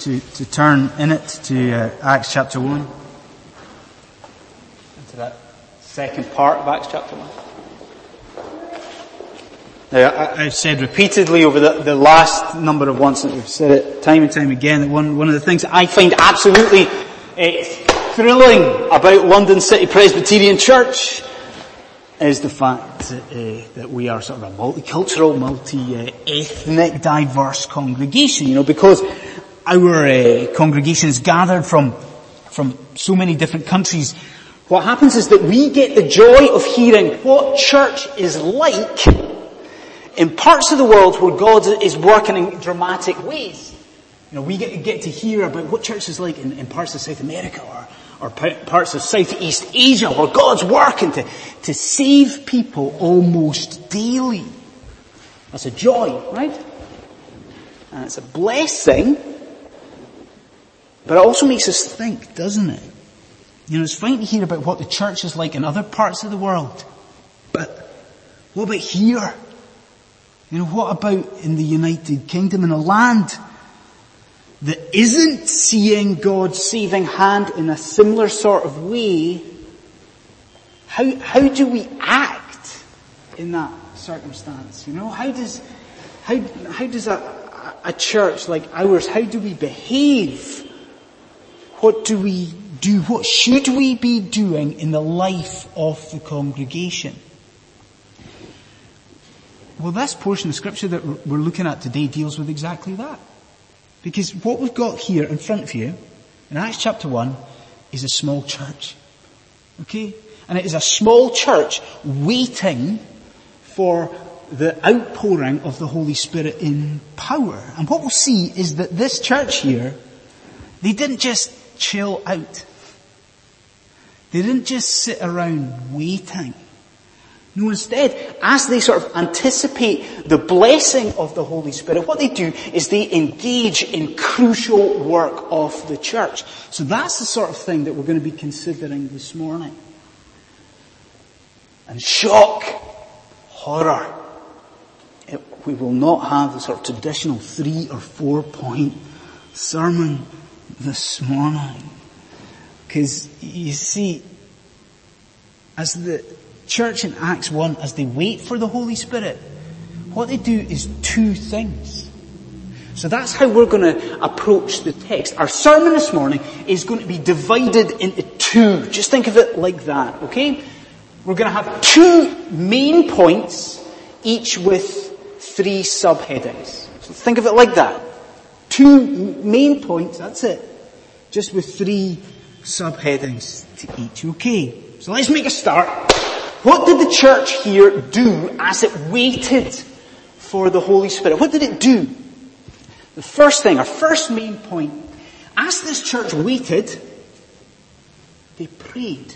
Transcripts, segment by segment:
to turn in it to Acts chapter 1. And to that second part of Acts chapter 1. Now, I've said repeatedly over the last number of months, that we've said it time and time again, that one of the things that I find absolutely thrilling about London City Presbyterian Church is the fact that we are sort of a multicultural, multi-ethnic, diverse congregation, you know, because our congregations gathered from so many different countries. What happens is that we get the joy of hearing what church is like in parts of the world where God is working in dramatic ways. You know, we get to hear about what church is like in parts of South America or parts of Southeast Asia where God's working to save people almost daily. That's a joy, right? And it's a blessing, but it also makes us think, doesn't it? You know, it's fine to hear about what the church is like in other parts of the world, but what about here? You know, what about in the United Kingdom, in a land that isn't seeing God's saving hand in a similar sort of way? How do we act in that circumstance? You know, how does a church like ours, how do we behave? What do we do? What should we be doing in the life of the congregation? Well, this portion of scripture that we're looking at today deals with exactly that. Because what we've got here in front of you, in Acts chapter 1, is a small church. Okay? And it is a small church waiting for the outpouring of the Holy Spirit in power. And what we'll see is that this church here, they didn't just chill out. They didn't just sit around waiting. No, instead, as they sort of anticipate the blessing of the Holy Spirit, what they do is they engage in crucial work of the church. So that's the sort of thing that we're going to be considering this morning. And shock, horror, we will not have the sort of traditional 3 or 4 point sermon this morning. Because you see, as the church in Acts 1, as they wait for the Holy Spirit, what they do is two things. So that's how we're going to approach the text. Our sermon this morning is going to be divided into two. Just think of it like that, okay? We're going to have two main points, each with 3 subheadings. So think of it like that. 2 main points, that's it. Just with 3 subheadings to each, okay? So let's make a start. What did the church here do as it waited for the Holy Spirit? What did it do? The first thing, our first main point, as this church waited, they prayed.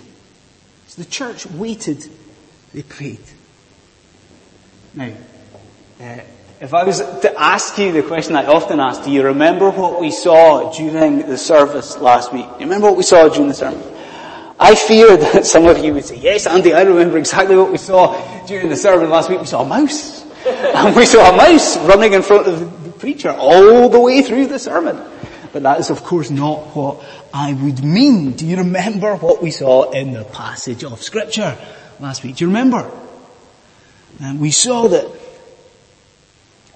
As the church waited, they prayed. Now, if I was to ask you the question I often ask, do you remember what we saw during the service last week? Do you remember what we saw during the sermon? I fear that some of you would say, yes, Andy, I remember exactly what we saw during the sermon last week. We saw a mouse. And we saw a mouse running in front of the preacher all the way through the sermon. But that is, of course, not what I would mean. Do you remember what we saw in the passage of Scripture last week? Do you remember? And we saw that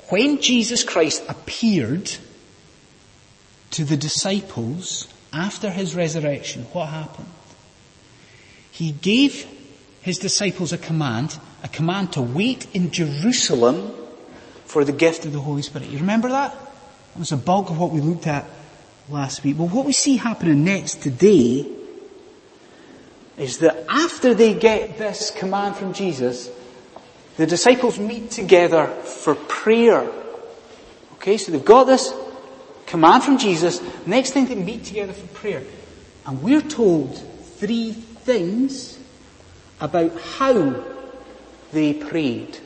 when Jesus Christ appeared to the disciples after his resurrection, what happened? He gave his disciples a command to wait in Jerusalem for the gift of the Holy Spirit. You remember that? That was the bulk of what we looked at last week. Well, what we see happening next today is that after they get this command from Jesus, the disciples meet together for prayer. Okay, so they've got this command from Jesus. Next thing, they meet together for prayer. And we're told 3 things about how they prayed.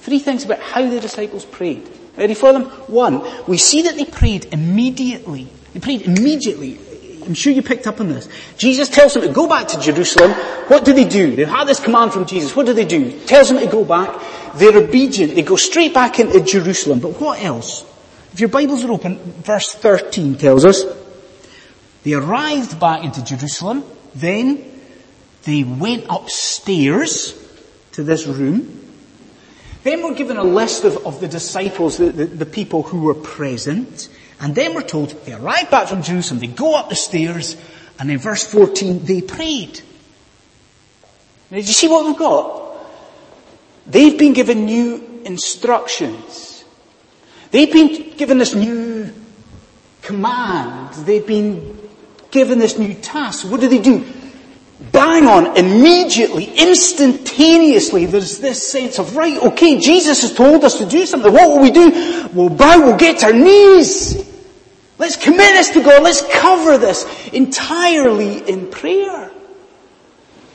3 things about how the disciples prayed. Ready for them? 1, we see that they prayed immediately. They prayed immediately. I'm sure you picked up on this. Jesus tells them to go back to Jerusalem. What do? They had this command from Jesus. What do? He tells them to go back. They're obedient. They go straight back into Jerusalem. But what else? If your Bibles are open, verse 13 tells us, they arrived back into Jerusalem, then they went upstairs to this room. Then we're given a list of the disciples, the people who were present. And then we're told they arrived back from Jerusalem, they go up the stairs, and in verse 14, they prayed. Now, did you see what we've got? They've been given new instructions. They've been given this new command. They've been given this new task. What do? Bang on, immediately, instantaneously, there's this sense of, right, okay, Jesus has told us to do something. What will we do? We'll bow, we'll get to our knees. Let's commit this to God. Let's cover this entirely in prayer.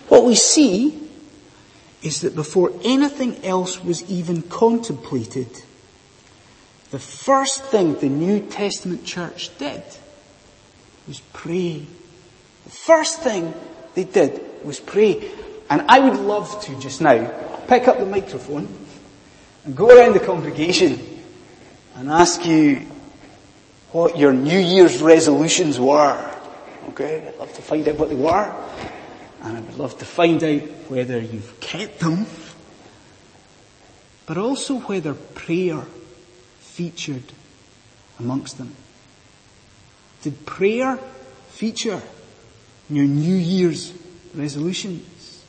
What we see is that before anything else was even contemplated, the first thing the New Testament church did was pray. The first thing they did was pray. And I would love to just now pick up the microphone and go around the congregation and ask you what your New Year's resolutions were. Okay, I'd love to find out what they were. And I would love to find out whether you've kept them. But also whether prayer featured amongst them. Did prayer feature your New Year's resolutions?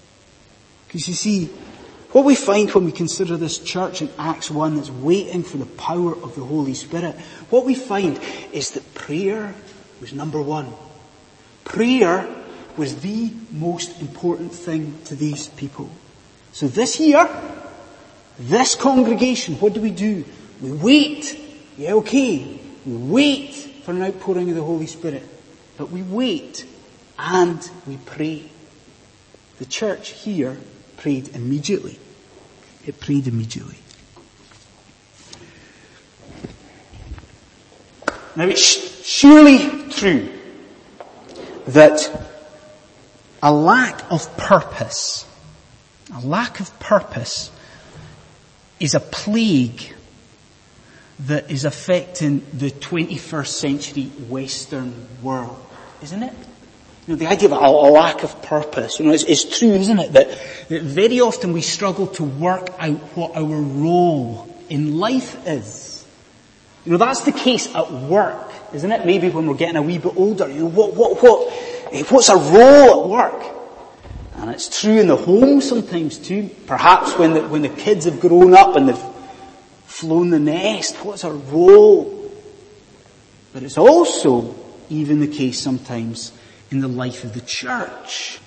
Because you see, what we find when we consider this church in Acts 1 that's waiting for the power of the Holy Spirit, what we find is that prayer was number one. Prayer was the most important thing to these people. So this year, this congregation, what do? We wait. Yeah, okay. We wait for an outpouring of the Holy Spirit. But we wait. And we pray. The church here prayed immediately. It prayed immediately. Now it's surely true that a lack of purpose is a plague that is affecting the 21st century Western world, isn't it? You know, the idea of a lack of purpose, you know, it's true, isn't it, that very often we struggle to work out what our role in life is. You know, that's the case at work, isn't it? Maybe when we're getting a wee bit older, you know, what's our role at work? And it's true in the home sometimes too. Perhaps when the kids have grown up and they've flown the nest, what's our role? But it's also even the case sometimes in the life of the church.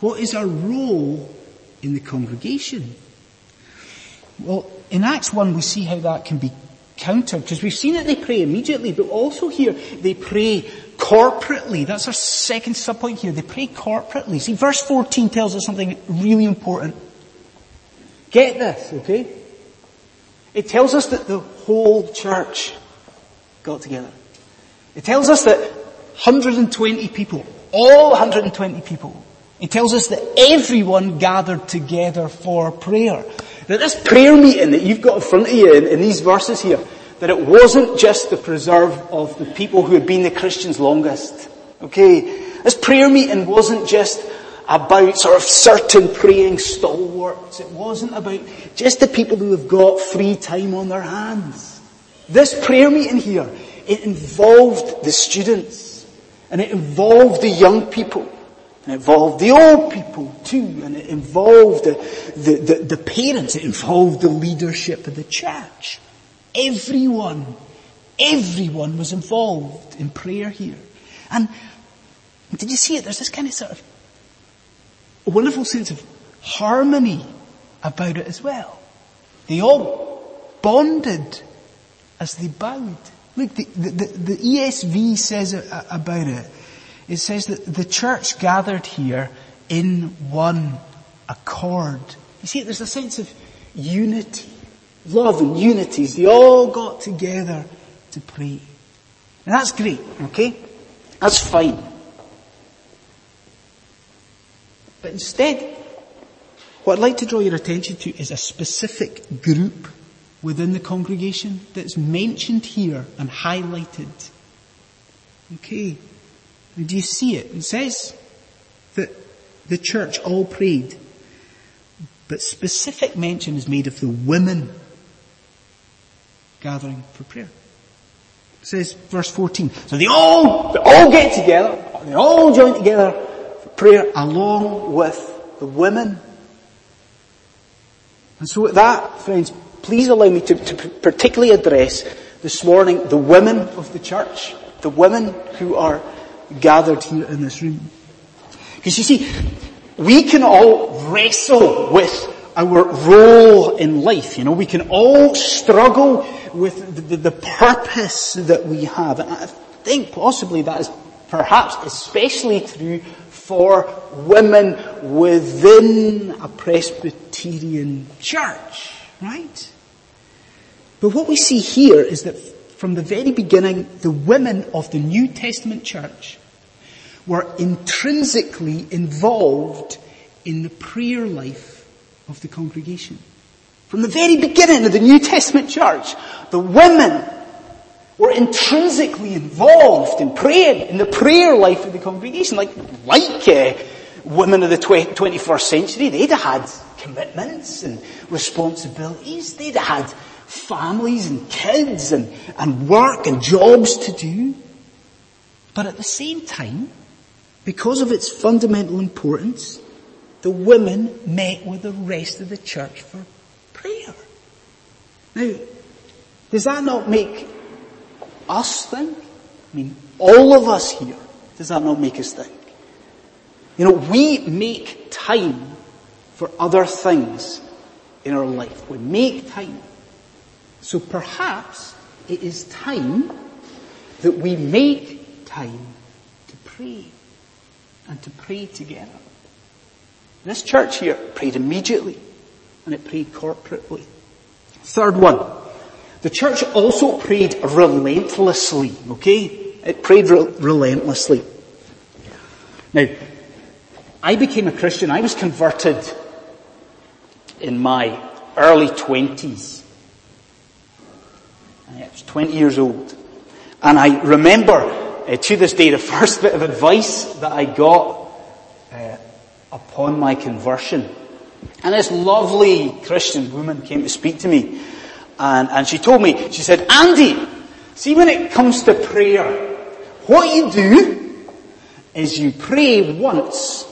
What is our role in the congregation? Well, in Acts 1 we see how that can be countered, because we've seen that they pray immediately, but also here they pray corporately. That's our second subpoint here. They pray corporately. See, verse 14 tells us something really important. Get this, okay? It tells us that the whole church got together. It tells us that 120 people, all 120 people. It tells us that everyone gathered together for prayer. That this prayer meeting that you've got in front of you in these verses here, that it wasn't just the preserve of the people who had been the Christians longest. Okay? This prayer meeting wasn't just about sort of certain praying stalwarts. It wasn't about just the people who have got free time on their hands. This prayer meeting here, it involved the students. And it involved the young people. And it involved the old people too. And it involved the parents. It involved the leadership of the church. Everyone was involved in prayer here. And did you see it? There's this kind of sort of wonderful sense of harmony about it as well. They all bonded as they bowed. Look, the ESV says about it, it says that the church gathered here in one accord. You see, there's a sense of unity, love and unity. They all got together to pray. And that's great, okay? That's fine. But instead, what I'd like to draw your attention to is a specific group within the congregation that's mentioned here and highlighted. Okay. And do you see it? It says that the church all prayed, but specific mention is made of the women gathering for prayer. It says, verse 14, so they all get together, they all join together for prayer along with the women. And so with that, friends, please allow me to particularly address this morning the women of the church, the women who are gathered here in this room. Because you see, we can all wrestle with our role in life, you know, we can all struggle with the purpose that we have. And I think possibly that is perhaps especially true for women within a Presbyterian church, right? But what we see here is that from the very beginning, the women of the New Testament church were intrinsically involved in the prayer life of the congregation. From the very beginning of the New Testament church, the women were intrinsically involved in prayer, in the prayer life of the congregation. Like women of the 21st century, they'd had commitments and responsibilities. They'd had families and kids and work and jobs to do. But at the same time, because of its fundamental importance, the women met with the rest of the church for prayer. Now, does that not make us think? I mean, all of us here, does that not make us think? You know, we make time for other things in our life. We make time. So perhaps it is time that we make time to pray and to pray together. This church here prayed immediately and it prayed corporately. Third one. The church also prayed relentlessly, okay? It prayed relentlessly. Now, I became a Christian. I was converted in my early 20s. I was 20 years old. And I remember, to this day, the first bit of advice that I got upon my conversion. And this lovely Christian woman came to speak to me. And she told me, she said, Andy, see, when it comes to prayer, what you do is you pray once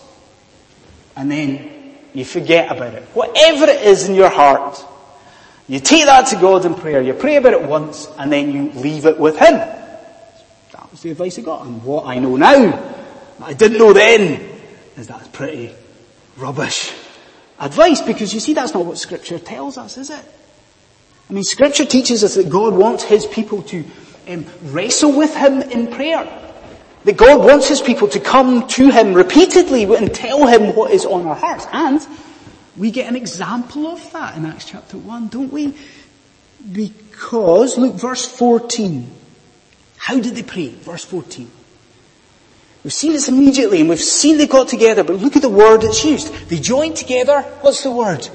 and then you forget about it. Whatever it is in your heart, you take that to God in prayer. You pray about it once and then you leave it with Him. That was the advice I got. And what I know now, that I didn't know then, is that's pretty rubbish advice. Because you see, that's not what Scripture tells us, is it? I mean, Scripture teaches us that God wants His people to wrestle with Him in prayer. That God wants His people to come to Him repeatedly and tell Him what is on our hearts. And we get an example of that in Acts chapter 1, don't we? Because, look, verse 14. How did they pray? Verse 14. We've seen this immediately and we've seen they got together, but look at the word that's used. They joined together, what's the word?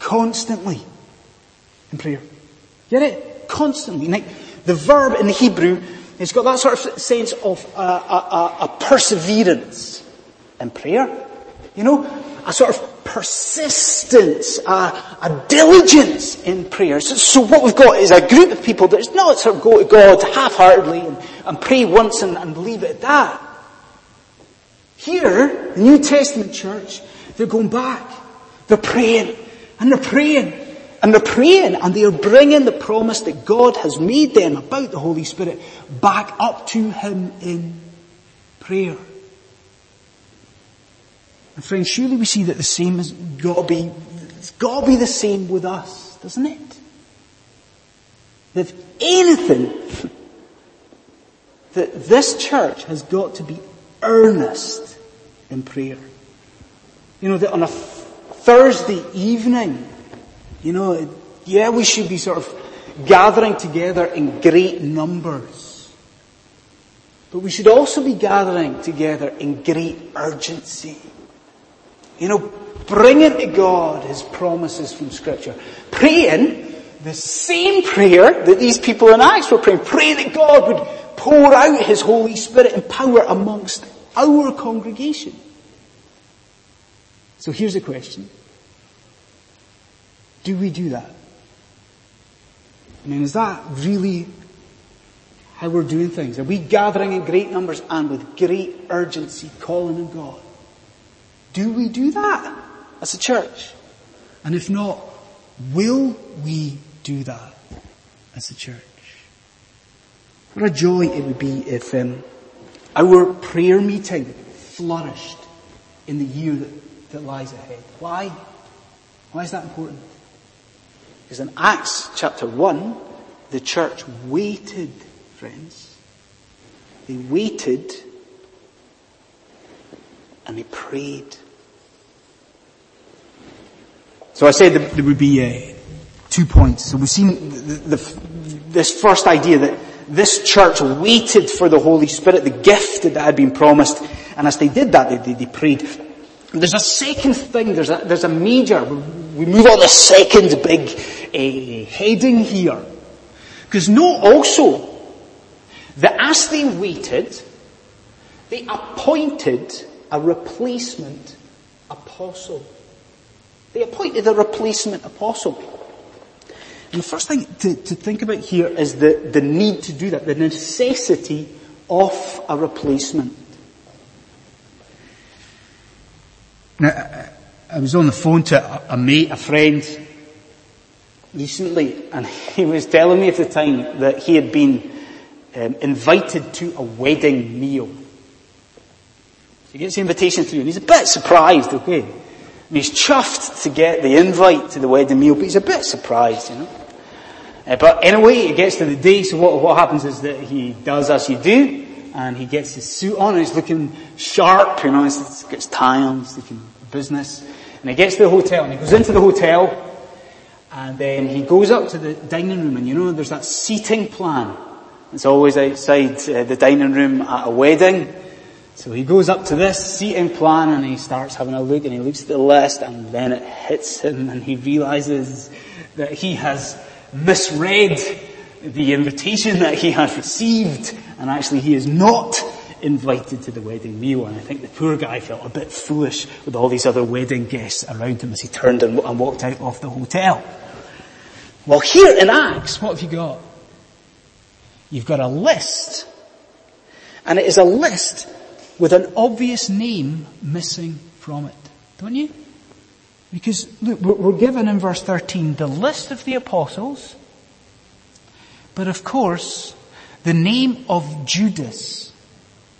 Constantly. In prayer. Get it? Constantly. Now, the verb in the Hebrew, it's got that sort of sense of a perseverance in prayer. You know, a sort of persistence, a diligence in prayer. So what we've got is a group of people that's not sort of go to God half-heartedly and pray once and leave it at that. Here, the New Testament church, they're going back. They're praying. And they're praying. And they're praying and they are bringing the promise that God has made them about the Holy Spirit back up to Him in prayer. And friends, surely we see that the same has got to be, it's got to be the same with us, doesn't it? If anything, that this church has got to be earnest in prayer. You know, that on a Thursday evening, you know, yeah, we should be sort of gathering together in great numbers. But we should also be gathering together in great urgency. You know, bringing to God His promises from Scripture. Praying the same prayer that these people in Acts were praying. Pray that God would pour out his Holy Spirit and power amongst our congregation. So here's the question. Do we do that? I mean, is that really how we're doing things? Are we gathering in great numbers and with great urgency calling on God? Do we do that as a church? And if not, will we do that as a church? What a joy it would be if our prayer meeting flourished in the year that lies ahead. Why? Why is that important? Because in Acts chapter 1, the church waited, friends. They waited and they prayed. So I said there would be 2 points. So we've seen this first idea that this church waited for the Holy Spirit, the gift that had been promised. And as they did that, they prayed. There's a second thing. There's a major. We move on the second big heading here. Because note also that as they waited, they appointed a replacement apostle. They appointed a replacement apostle. And the first thing to think about here is the need to do that, the necessity of a replacement. Now, I was on the phone to a mate, a friend, recently, and he was telling me at the time that he had been invited to a wedding meal. So he gets the invitation through, and he's a bit surprised, okay? And he's chuffed to get the invite to the wedding meal, but he's a bit surprised, you know. But anyway, it gets to the day, so what happens is that he does as you do, and he gets his suit on, and he's looking sharp, you know, he's got his tie on, he's looking business. And he gets to the hotel, and he goes into the hotel, and then he goes up to the dining room, and you know, there's that seating plan. It's always outside the dining room at a wedding. So he goes up to this seating plan and he starts having a look and he looks at the list and then it hits him and he realizes that he has misread the invitation that he has received and actually he is not invited to the wedding meal. And I think the poor guy felt a bit foolish with all these other wedding guests around him as he turned and walked out of the hotel. Well, here in Acts, what have you got? You've got a list. And it is a list with an obvious name missing from it. Don't you? Because, look, we're given in verse 13 the list of the apostles, but of course, the name of Judas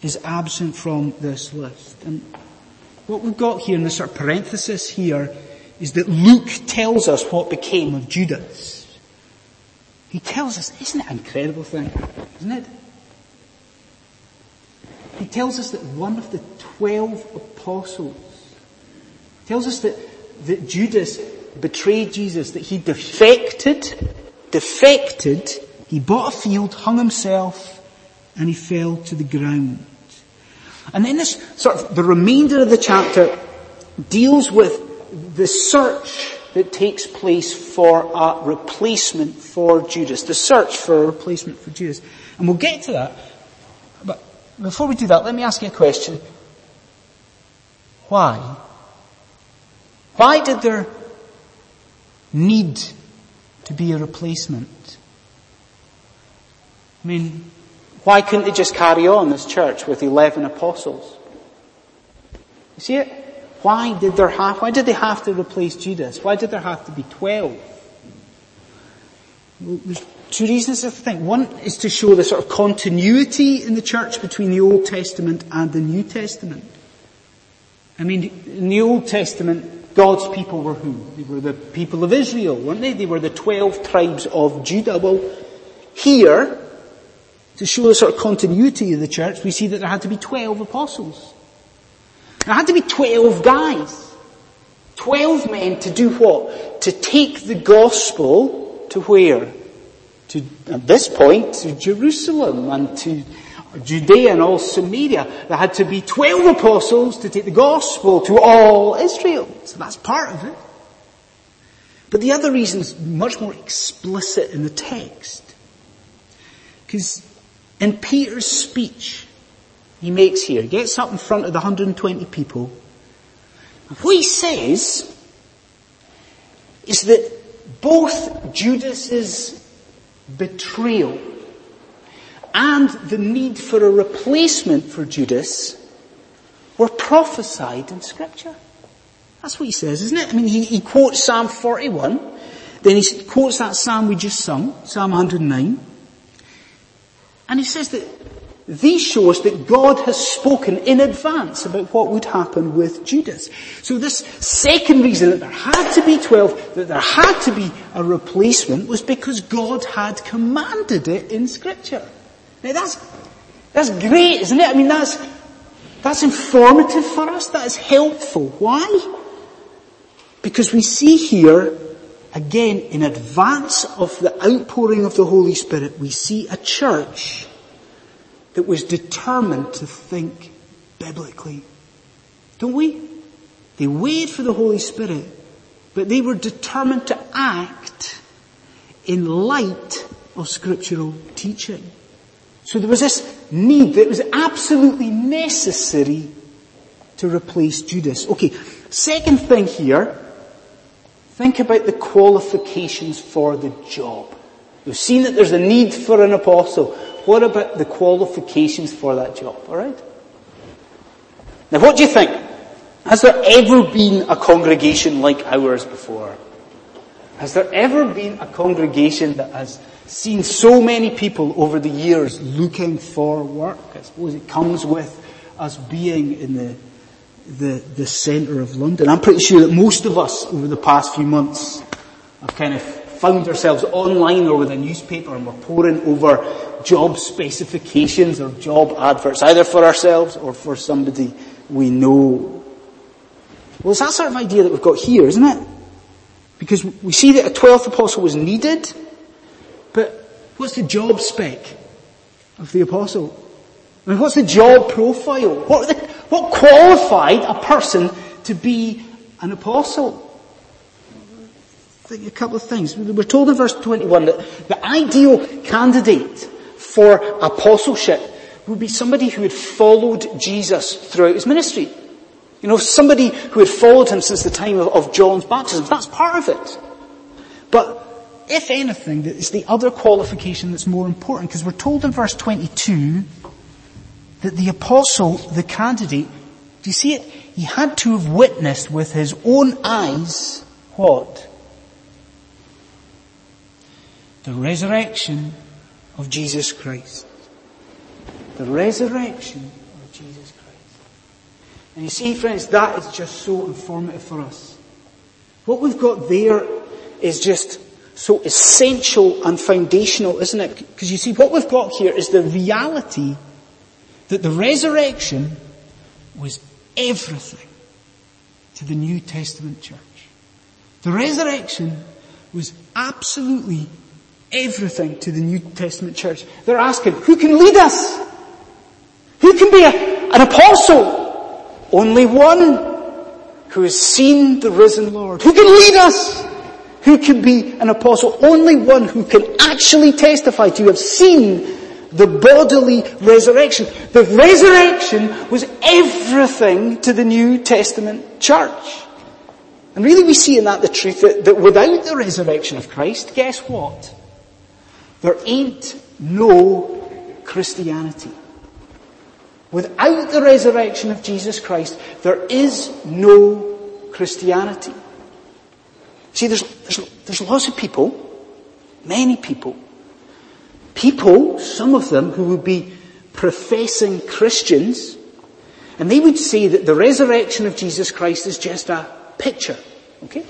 is absent from this list. And what we've got here in this sort of parenthesis here is that Luke tells us what became of Judas. He tells us, isn't it an incredible thing? Isn't it? He tells us that one of the 12 apostles, tells us that Judas betrayed Jesus, that he defected, he bought a field, hung himself, and he fell to the ground. And then this sort of, the remainder of the chapter deals with the search that takes place for a replacement for Judas, the search for a replacement for Judas. And we'll get to that. Before we do that, let me ask you a question. Why? Why did there need to be a replacement? I mean, why couldn't they just carry on this church with 11 apostles? You see it? Why did they have to replace Judas? Why did there have to be 12? Well, there's two reasons, I think. One is to show the sort of continuity in the church between the Old Testament and the New Testament. I mean, in the Old Testament, God's people were who? They were the people of Israel, weren't they? They were the 12 tribes of Judah. Well, here, to show the sort of continuity of the church, we see that there had to be 12 apostles. There had to be 12 guys. 12 men to do what? To take the gospel to where? To, at this point, to Jerusalem and to Judea and all Samaria. There had to be 12 apostles to take the gospel to all Israel. So that's part of it. But the other reason is much more explicit in the text. Because in Peter's speech he makes here, he gets up in front of the 120 people. And what he says is that both Judas's betrayal and the need for a replacement for Judas were prophesied in Scripture. That's what he says, isn't it? I mean, he quotes Psalm 41, then he quotes that psalm we just sung, Psalm 109, and he says that these show us that God has spoken in advance about what would happen with Judas. So this second reason that there had to be 12, that there had to be a replacement, was because God had commanded it in Scripture. Now that's great, isn't it? I mean, that's informative for us. That is helpful. Why? Because we see here, again, in advance of the outpouring of the Holy Spirit, we see a church that was determined to think biblically. Don't we? They waited for the Holy Spirit, but they were determined to act in light of scriptural teaching. So there was this need that was absolutely necessary to replace Judas. Okay, second thing here, think about the qualifications for the job. We've seen that there's a need for an apostle. What about the qualifications for that job, all right? Now what do you think? Has there ever been a congregation like ours before? Has there ever been a congregation that has seen so many people over the years looking for work? I suppose it comes with us being in the centre of London. I'm pretty sure that most of us over the past few months have kind of found ourselves online or with a newspaper and we're poring over job specifications or job adverts, either for ourselves or for somebody we know. Well, it's that sort of idea that we've got here, isn't it? Because we see that a 12th apostle was needed, but what's the job spec of the apostle? I mean, what's the job profile? What qualified a person to be an apostle? A couple of things. We're told in verse 21 that the ideal candidate for apostleship would be somebody who had followed Jesus throughout his ministry. You know, somebody who had followed him since the time of John's baptism. That's part of it. But if anything, it's the other qualification that's more important, because we're told in verse 22 that the apostle, the candidate, do you see it? He had to have witnessed with his own eyes what? The resurrection of Jesus Christ. The resurrection of Jesus Christ. And you see, friends, that is just so informative for us. What we've got there is just so essential and foundational, isn't it? Because you see, what we've got here is the reality that the resurrection was everything to the New Testament church. The resurrection was absolutely everything to the New Testament church. They're asking, who can lead us? Who can be an apostle? Only one who has seen the risen Lord. Who can lead us? Who can be an apostle? Only one who can actually testify to, have seen the bodily resurrection. The resurrection was everything to the New Testament church. And really we see in that the truth that without the resurrection of Christ, guess what? There ain't no Christianity. Without the resurrection of Jesus Christ, there is no Christianity. See, there's lots of people, many people, some of them who would be professing Christians, and they would say that the resurrection of Jesus Christ is just a picture, okay?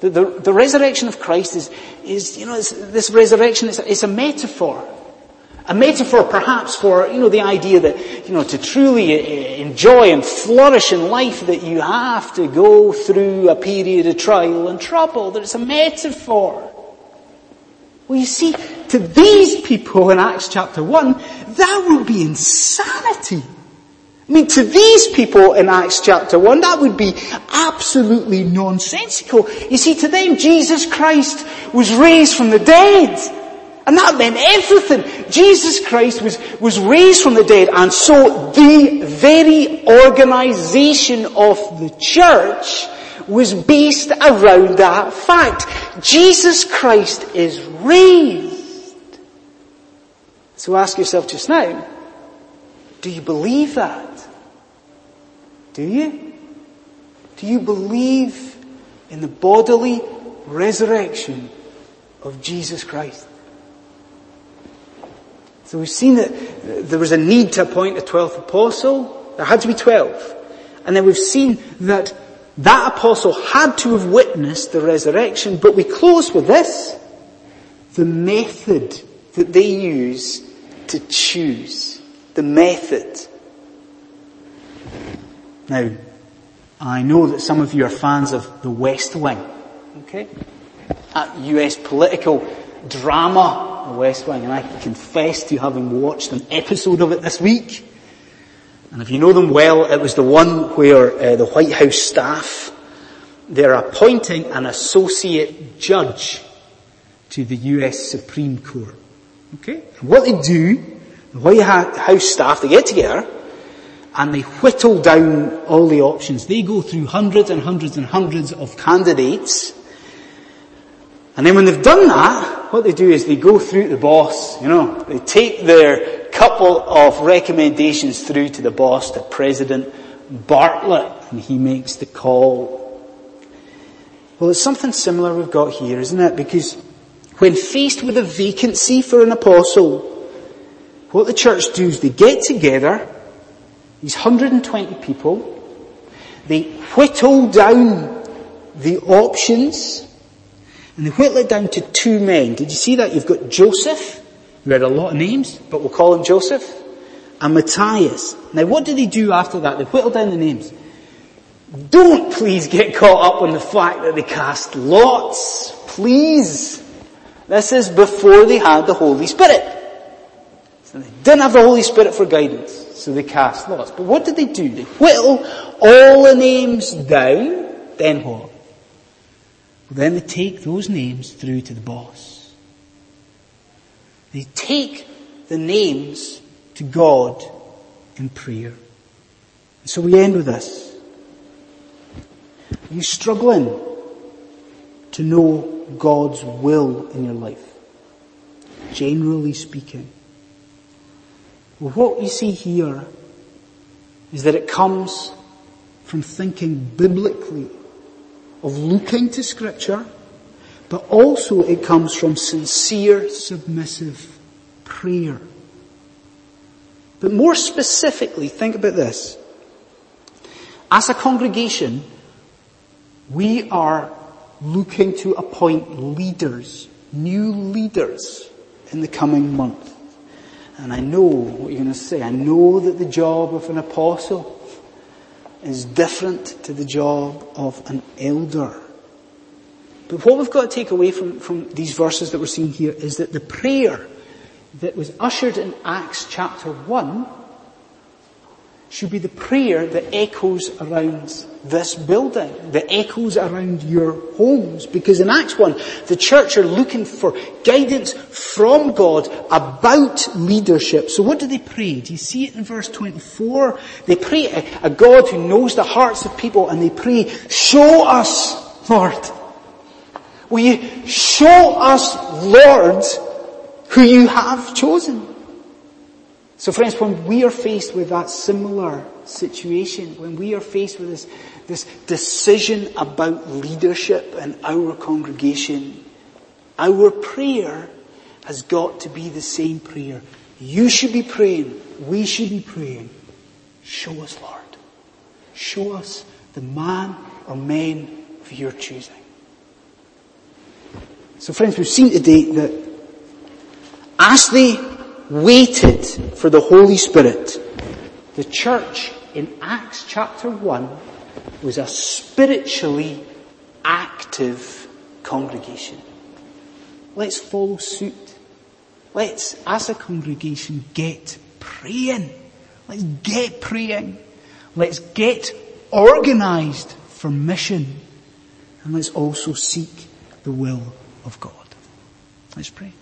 The resurrection of Christ is, you know, this resurrection is a metaphor. A metaphor perhaps for, you know, the idea that, you know, to truly enjoy and flourish in life that you have to go through a period of trial and trouble. That it's a metaphor. Well, you see, to these people in Acts chapter 1, that would be insanity. I mean, to these people in Acts chapter 1, that would be absolutely nonsensical. You see, to them, Jesus Christ was raised from the dead. And that meant everything. Jesus Christ was raised from the dead. And so the very organization of the church was based around that fact. Jesus Christ is raised. So ask yourself just now, do you believe that? Do you? Do you believe in the bodily resurrection of Jesus Christ? So we've seen that there was a need to appoint a 12th apostle. There had to be 12. And then we've seen that that apostle had to have witnessed the resurrection. But we close with this. The method that they use to choose. The method. Now, I know that some of you are fans of The West Wing. Okay? That US political drama. The West Wing, and I confess to having watched an episode of it this week. And if you know them well, it was the one where the White House staff, they're appointing an associate judge to the US Supreme Court. Okay? And what they do, the White House staff, they get together and they whittle down all the options. They go through hundreds and hundreds and hundreds of candidates. And then when they've done that, what they do is they go through the boss, they take their couple of recommendations through to the boss, to President Bartlett, and he makes the call. Well, it's something similar we've got here, isn't it? Because when faced with a vacancy for an apostle, what the church do is they get together, these 120 people, they whittle down the options. And they whittle it down to two men. Did you see that? You've got Joseph, who had a lot of names, but we'll call him Joseph, and Matthias. Now, what do they do after that? They whittle down the names. Don't please get caught up on the fact that they cast lots. Please. This is before they had the Holy Spirit. So they didn't have the Holy Spirit for guidance, so they cast lots. But what did they do? They whittle all the names down, then what? Well, then they take those names through to the boss. They take the names to God in prayer. And so we end with this. Are you struggling to know God's will in your life? Generally speaking. Well, what we see here is that it comes from thinking biblically, of looking to Scripture, but also it comes from sincere, submissive prayer. But more specifically, think about this. As a congregation, we are looking to appoint leaders, new leaders, in the coming month. And I know what you're going to say. I know that the job of an apostle is different to the job of an elder. But what we've got to take away from these verses that we're seeing here is that the prayer that was ushered in Acts chapter 1 should be the prayer that echoes around this building, that echoes around your homes. Because in Acts 1, the church are looking for guidance from God about leadership. So what do they pray? Do you see it in verse 24? They pray a God who knows the hearts of people, and they pray, show us, Lord. Will you show us, Lord, who you have chosen? So friends, when we are faced with that similar situation, when we are faced with this decision about leadership in our congregation, our prayer has got to be the same prayer. You should be praying, we should be praying, show us, Lord. Show us the man or men of your choosing. So friends, we've seen today that as they waited for the Holy Spirit, the church in Acts chapter 1 was a spiritually active congregation. Let's follow suit. Let's, as a congregation, get praying. Let's get praying. Let's get organised for mission. And let's also seek the will of God. Let's pray.